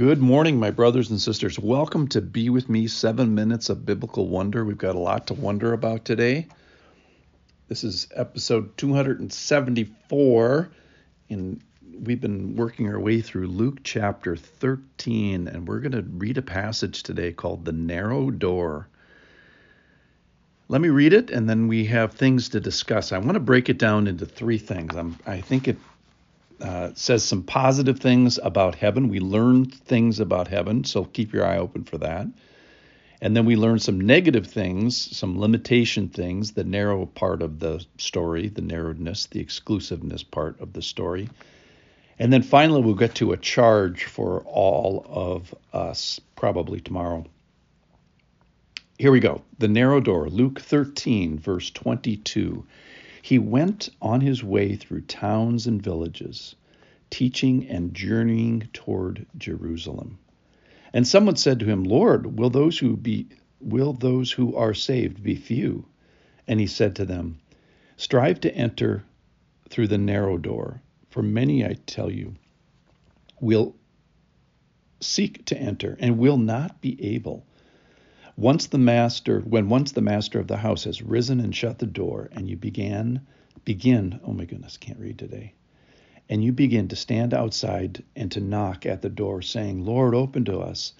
Good morning, my brothers and sisters. Welcome to Be With Me, 7 minutes of biblical wonder. We've got a lot to wonder about today. This is episode 274, and we've been working our way through Luke chapter 13, and we're going to read a passage today called The Narrow Door. Let me read it, and then we have things to discuss. I want to break it down into three things. I think it says some positive things about heaven. We learn things about heaven, so keep your eye open for that. And then we learn some negative things, some limitation things, the narrow part of the story, the narrowness, the exclusiveness part of the story. And then finally, we'll get to a charge for all of us, probably tomorrow. Here we go. The narrow door, Luke 13, verse 22. He went on his way through towns and villages, teaching and journeying toward Jerusalem. And someone said to him, Lord, will those who are saved be few? And he said to them, strive to enter through the narrow door, for many, I tell you, will seek to enter and will not be able. Once the master of the house has risen and shut the door, and you begin to stand outside and to knock at the door, saying, Lord, open to us.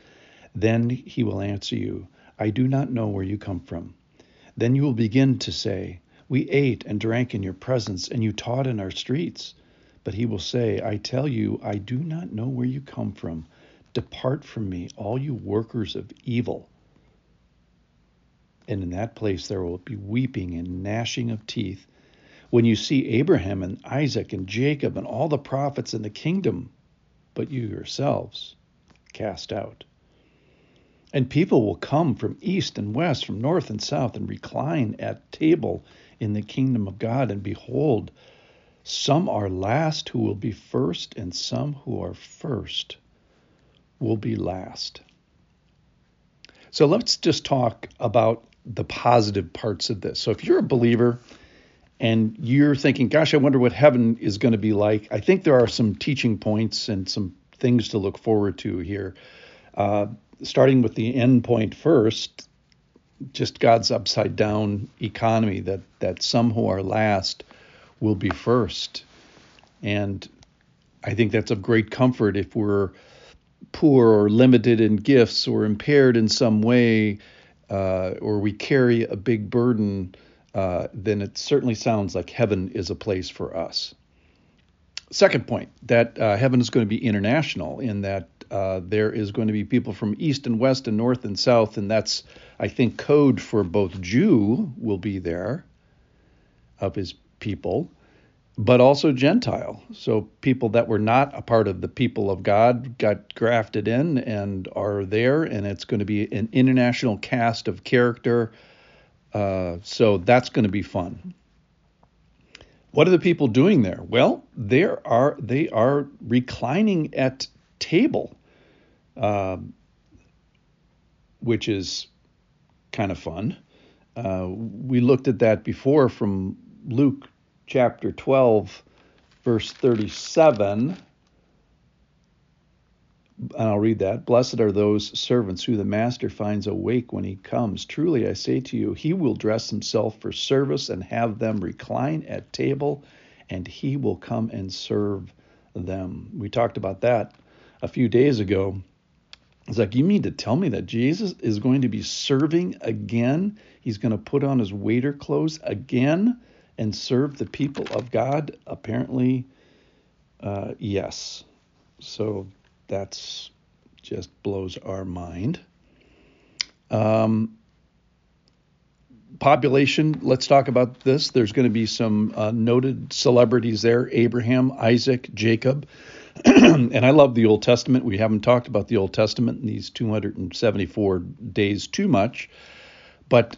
Then he will answer you, I do not know where you come from. Then you will begin to say, we ate and drank in your presence, and you taught in our streets. But he will say, I tell you, I do not know where you come from. Depart from me, all you workers of evil. And in that place there will be weeping and gnashing of teeth when you see Abraham and Isaac and Jacob and all the prophets in the kingdom, but you yourselves cast out. And people will come from east and west, from north and south, and recline at table in the kingdom of God. And behold, some are last who will be first, and some who are first will be last. So let's just talk about the positive parts of this. So if you're a believer and you're thinking, gosh, I wonder what heaven is going to be like, I think there are some teaching points and some things to look forward to here. Starting with the end point first, just God's upside down economy that some who are last will be first. And I think that's of great comfort if we're poor or limited in gifts or impaired in some way, or we carry a big burden, then it certainly sounds like heaven is a place for us. Second point, that heaven is going to be international, in that there is going to be people from east and west and north and south, and that's, I think, code for both Jew will be there of his people, but also Gentile. So people that were not a part of the people of God got grafted in and are there, and it's going to be an international cast of character. So that's going to be fun. What are the people doing there? Well, they are reclining at table, which is kind of fun. We looked at that before from Luke chapter 12, verse 37, and I'll read that. Blessed are those servants who the master finds awake when he comes. Truly, I say to you, he will dress himself for service and have them recline at table, and he will come and serve them. We talked about that a few days ago. It's like, you mean to tell me that Jesus is going to be serving again? He's going to put on his waiter clothes again and serve the people of God? Apparently, yes. So that's just blows our mind. Population, let's talk about this. There's going to be some noted celebrities there, Abraham, Isaac, Jacob. And I love the Old Testament. We haven't talked about the Old Testament in these 274 days too much. But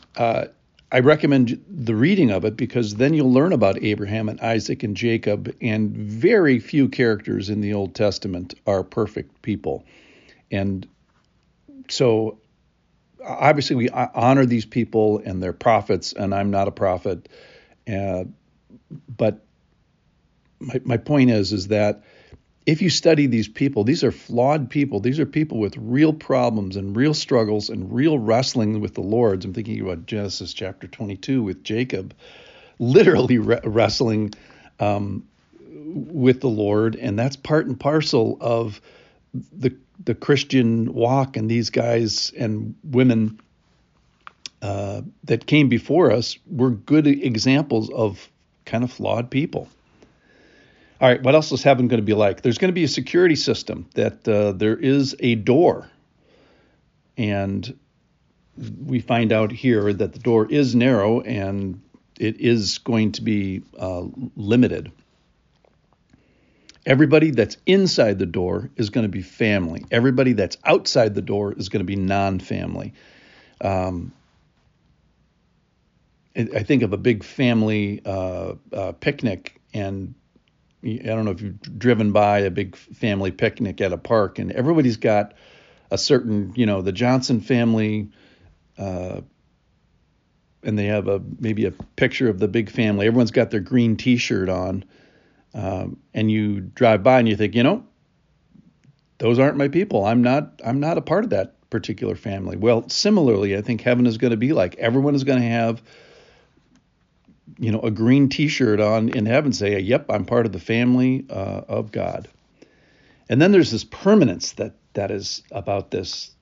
I recommend the reading of it, because then you'll learn about Abraham and Isaac and Jacob, and very few characters in the Old Testament are perfect people. And so obviously we honor these people and their prophets, and I'm not a prophet. But my point is that if you study these people, these are flawed people. These are people with real problems and real struggles and real wrestling with the Lord. I'm thinking about Genesis chapter 22 with Jacob, literally wrestling with the Lord. And that's part and parcel of the Christian walk. And these guys and women that came before us were good examples of kind of flawed people. All right, what else is heaven going to be like? There's going to be a security system that there is a door. And we find out here that the door is narrow and it is going to be limited. Everybody that's inside the door is going to be family. Everybody that's outside the door is going to be non-family. I think of a big family picnic, and I don't know if you've driven by a big family picnic at a park, and everybody's got a certain, you know, the Johnson family, and they have maybe a picture of the big family. Everyone's got their green T-shirt on, and you drive by and you think, you know, those aren't my people. I'm not a part of that particular family. Well, similarly, I think heaven is going to be like everyone is going to have, you know, a green T-shirt on in heaven, say, yep, I'm part of the family of God. And then there's this permanence that is about this,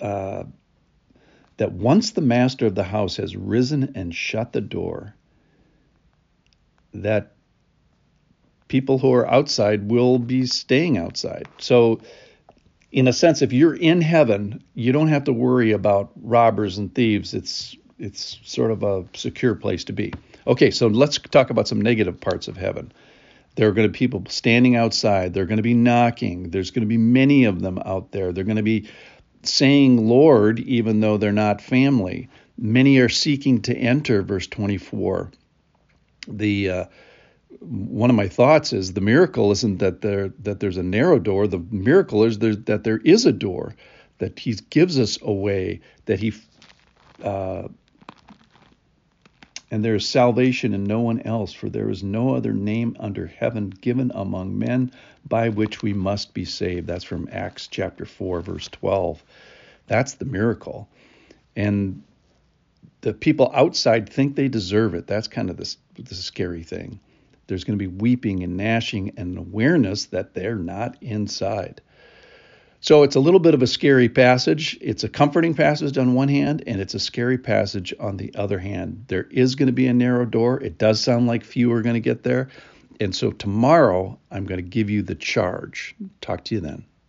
that once the master of the house has risen and shut the door, that people who are outside will be staying outside. So in a sense, if you're in heaven, you don't have to worry about robbers and thieves. It's sort of a secure place to be. Okay, so let's talk about some negative parts of heaven. There are going to be people standing outside. They're going to be knocking. There's going to be many of them out there. They're going to be saying Lord, even though they're not family. Many are seeking to enter, verse 24. One of my thoughts is the miracle isn't that there's a narrow door. The miracle is that there is a door, that he gives us a way, that he... And there is salvation in no one else, for there is no other name under heaven given among men by which we must be saved. That's from Acts chapter 4, verse 12. That's the miracle. And the people outside think they deserve it. That's kind of the scary thing. There's going to be weeping and gnashing and an awareness that they're not inside. So it's a little bit of a scary passage. It's a comforting passage on one hand, and it's a scary passage on the other hand. There is going to be a narrow door. It does sound like few are going to get there. And so tomorrow, I'm going to give you the charge. Talk to you then.